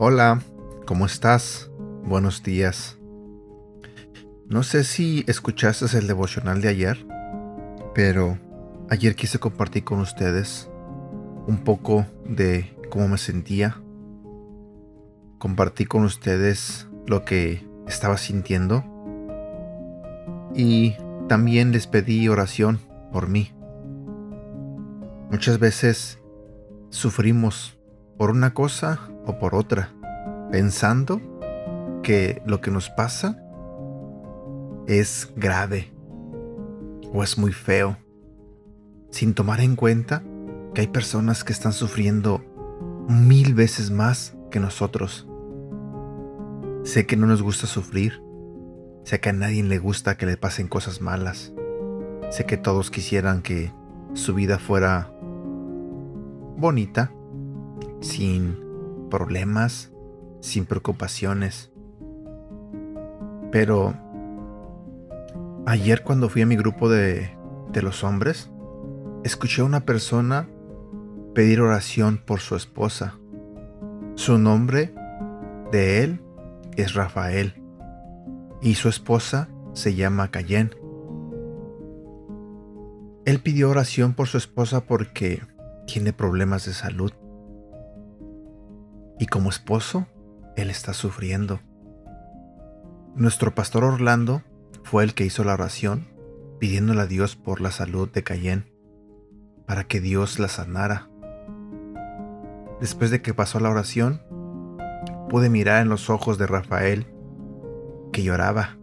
Hola, ¿cómo estás? Buenos días. No sé si escuchaste el devocional de ayer, pero ayer quise compartir con ustedes un poco de cómo me sentía. Compartí con ustedes lo que estaba sintiendo y también les pedí oración por mí. Muchas veces sufrimos por una cosa o por otra, pensando que lo que nos pasa es grave o es muy feo, sin tomar en cuenta que hay personas que están sufriendo 1000 veces más que nosotros. Sé que no nos gusta sufrir, sé que a nadie le gusta que le pasen cosas malas, sé que todos quisieran que su vida fuera bonita, sin problemas, sin preocupaciones. Pero ayer, cuando fui a mi grupo de los hombres, escuché a una persona pedir oración por su esposa. Su nombre de él es Rafael y su esposa se llama Cayenne. Él pidió oración por su esposa porque tiene problemas de salud. Y como esposo, él está sufriendo. Nuestro pastor Orlando fue el que hizo la oración, pidiéndole a Dios por la salud de Cayenne, para que Dios la sanara. Después de que pasó la oración, pude mirar en los ojos de Rafael que lloraba.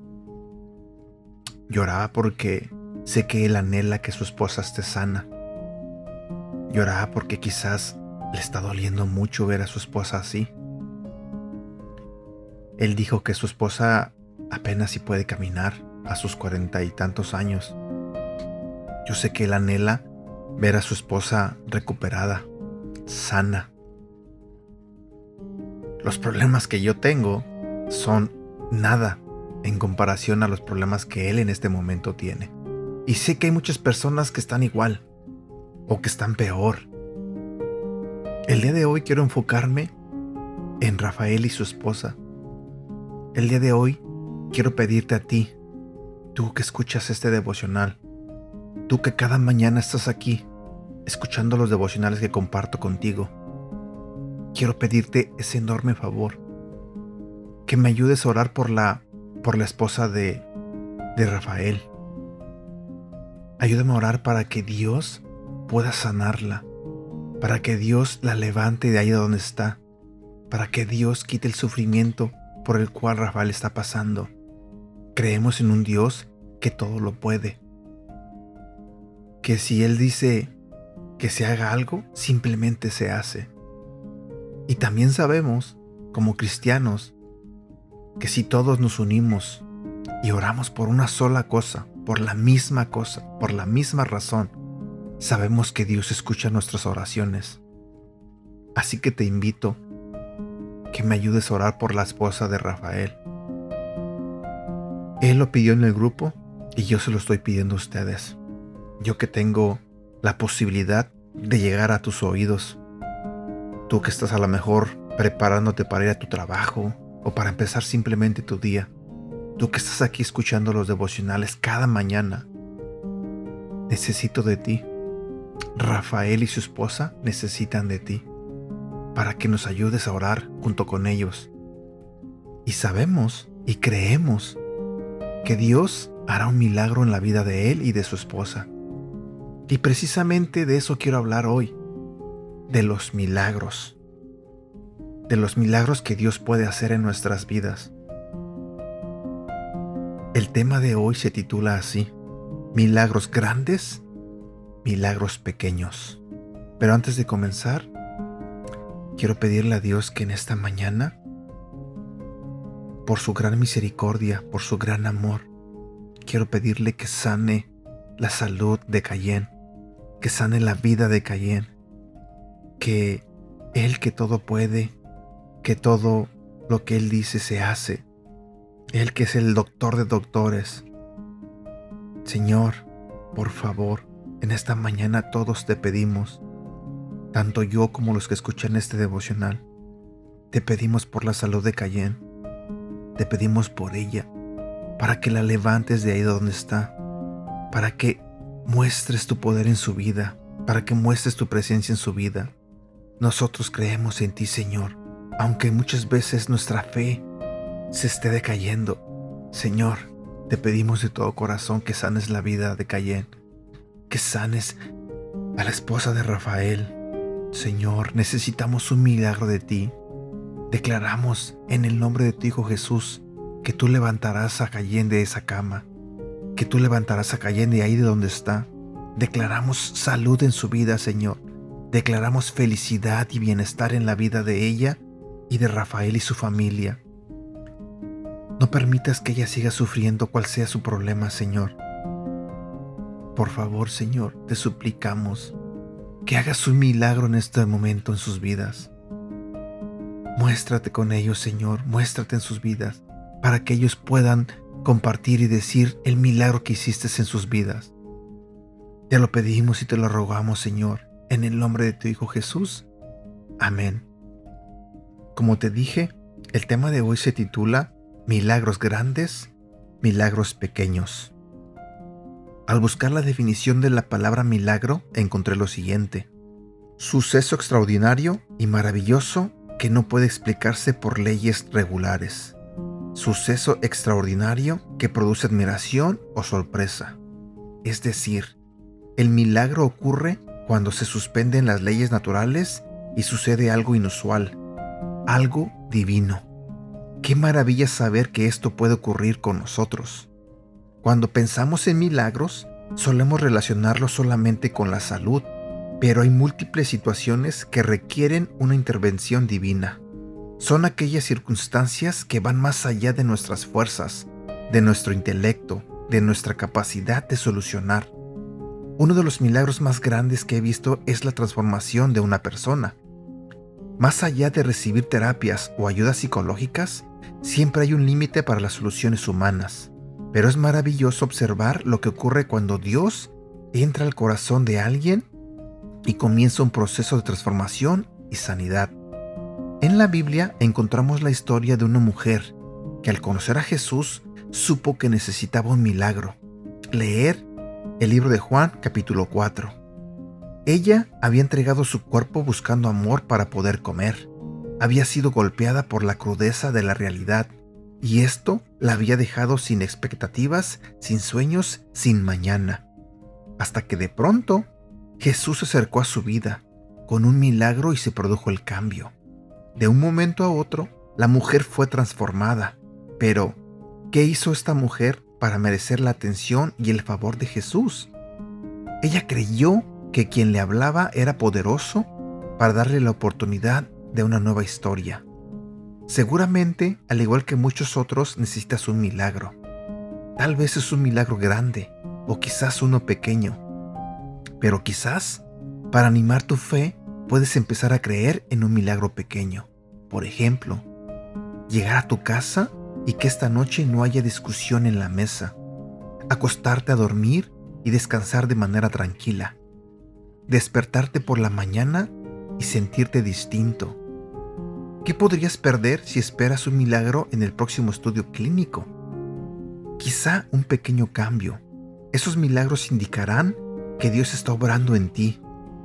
Lloraba porque sé que él anhela que su esposa esté sana. Lloraba porque quizás le está doliendo mucho ver a su esposa así. Él dijo que su esposa apenas si puede caminar a sus 40 y tantos años. Yo sé que él anhela ver a su esposa recuperada, sana. Los problemas que yo tengo son nada en comparación a los problemas que él en este momento tiene. Y sé que hay muchas personas que están igual o que están peor. El día de hoy quiero enfocarme en Rafael y su esposa. El día de hoy quiero pedirte a ti, tú que escuchas este devocional, tú que cada mañana estás aquí escuchando los devocionales que comparto contigo, quiero pedirte ese enorme favor, que me ayudes a orar por la esposa de Rafael. Ayúdame a orar para que Dios pueda sanarla, para que Dios la levante de ahí donde está, para que Dios quite el sufrimiento por el cual Rafael está pasando. Creemos en un Dios que todo lo puede, que si Él dice que se haga algo, simplemente se hace. Y también sabemos, como cristianos, que si todos nos unimos y oramos por una sola cosa, por la misma razón, sabemos que Dios escucha nuestras oraciones. Así que te invito que me ayudes a orar por la esposa de Rafael. Él lo pidió en el grupo y yo se lo estoy pidiendo a ustedes. Yo que tengo la posibilidad de llegar a tus oídos. Tú que estás a lo mejor preparándote para ir a tu trabajo o para empezar simplemente tu día. Tú que estás aquí escuchando los devocionales cada mañana. Necesito de ti. Rafael y su esposa necesitan de ti para que nos ayudes a orar junto con ellos. Y sabemos y creemos que Dios hará un milagro en la vida de él y de su esposa. Y precisamente de eso quiero hablar hoy, de los milagros que Dios puede hacer en nuestras vidas. El tema de hoy se titula así: milagros grandes, milagros pequeños. Pero antes de comenzar, quiero pedirle a Dios que en esta mañana, por su gran misericordia, por su gran amor, quiero pedirle que sane la salud de Cayenne, que sane la vida de Cayenne, que Él que todo puede, que todo lo que Él dice se hace. Él que es el doctor de doctores. Señor, por favor, en esta mañana todos te pedimos, tanto yo como los que escuchan este devocional, te pedimos por la salud de Cayenne, te pedimos por ella, para que la levantes de ahí donde está, para que muestres tu poder en su vida, para que muestres tu presencia en su vida. Nosotros creemos en ti, Señor, aunque muchas veces nuestra fe se esté decayendo. Señor, te pedimos de todo corazón que sanes la vida de Cayenne, que sanes a la esposa de Rafael. Señor, necesitamos un milagro de ti. Declaramos en el nombre de tu Hijo Jesús que tú levantarás a Cayenne de esa cama, que tú levantarás a Cayenne de ahí de donde está. Declaramos salud en su vida, Señor. Declaramos felicidad y bienestar en la vida de ella y de Rafael y su familia. No permitas que ella siga sufriendo cual sea su problema, Señor. Por favor, Señor, te suplicamos que hagas un milagro en este momento en sus vidas. Muéstrate con ellos, Señor, muéstrate en sus vidas, para que ellos puedan compartir y decir el milagro que hiciste en sus vidas. Te lo pedimos y te lo rogamos, Señor, en el nombre de tu Hijo Jesús. Amén. Como te dije, el tema de hoy se titula Milagros grandes, milagros pequeños. Al buscar la definición de la palabra milagro, encontré lo siguiente: suceso extraordinario y maravilloso que no puede explicarse por leyes regulares. Suceso extraordinario que produce admiración o sorpresa. Es decir, el milagro ocurre cuando se suspenden las leyes naturales y sucede algo inusual, algo divino. Qué maravilla saber que esto puede ocurrir con nosotros. Cuando pensamos en milagros, solemos relacionarlos solamente con la salud, pero hay múltiples situaciones que requieren una intervención divina. Son aquellas circunstancias que van más allá de nuestras fuerzas, de nuestro intelecto, de nuestra capacidad de solucionar. Uno de los milagros más grandes que he visto es la transformación de una persona. Más allá de recibir terapias o ayudas psicológicas, siempre hay un límite para las soluciones humanas. Pero es maravilloso observar lo que ocurre cuando Dios entra al corazón de alguien y comienza un proceso de transformación y sanidad. En la Biblia encontramos la historia de una mujer que al conocer a Jesús supo que necesitaba un milagro. Leer el libro de Juan, capítulo 4. Ella había entregado su cuerpo buscando amor para poder comer. Había sido golpeada por la crudeza de la realidad, y esto la había dejado sin expectativas, sin sueños, sin mañana. Hasta que de pronto, Jesús se acercó a su vida con un milagro y se produjo el cambio. De un momento a otro, la mujer fue transformada. Pero, ¿qué hizo esta mujer para merecer la atención y el favor de Jesús? Ella creyó que quien le hablaba era poderoso para darle la oportunidad de una nueva historia. Seguramente, al igual que muchos otros, necesitas un milagro. Tal vez es un milagro grande o quizás uno pequeño. Pero quizás, para animar tu fe, puedes empezar a creer en un milagro pequeño. Por ejemplo, llegar a tu casa y que esta noche no haya discusión en la mesa. Acostarte a dormir y descansar de manera tranquila. Despertarte por la mañana y sentirte distinto. ¿Qué podrías perder si esperas un milagro en el próximo estudio clínico? Quizá un pequeño cambio. Esos milagros indicarán que Dios está obrando en ti,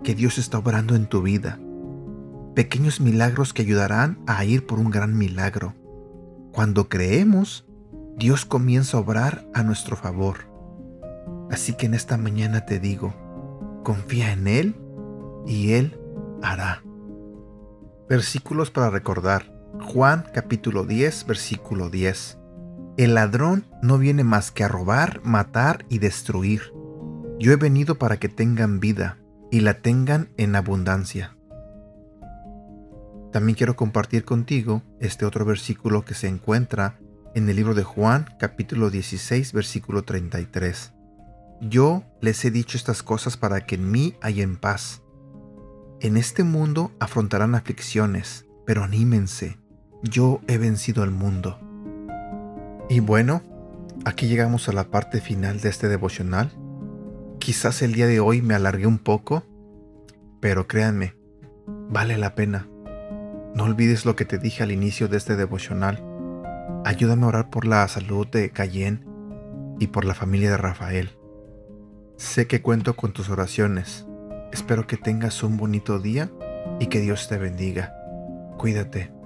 que Dios está obrando en tu vida. Pequeños milagros que ayudarán a ir por un gran milagro. Cuando creemos, Dios comienza a obrar a nuestro favor. Así que en esta mañana te digo, confía en Él y Él hará. Versículos para recordar. Juan capítulo 10, versículo 10. El ladrón no viene más que a robar, matar y destruir. Yo he venido para que tengan vida y la tengan en abundancia. También quiero compartir contigo este otro versículo que se encuentra en el libro de Juan, capítulo 16, versículo 33. Yo les he dicho estas cosas para que en mí hayan paz. En este mundo afrontarán aflicciones, pero anímense, yo he vencido al mundo. Y bueno, aquí llegamos a la parte final de este devocional. Quizás el día de hoy me alargué un poco, pero créanme, vale la pena. No olvides lo que te dije al inicio de este devocional. Ayúdame a orar por la salud de Cayenne y por la familia de Rafael. Sé que cuento con tus oraciones. Espero que tengas un bonito día y que Dios te bendiga. Cuídate.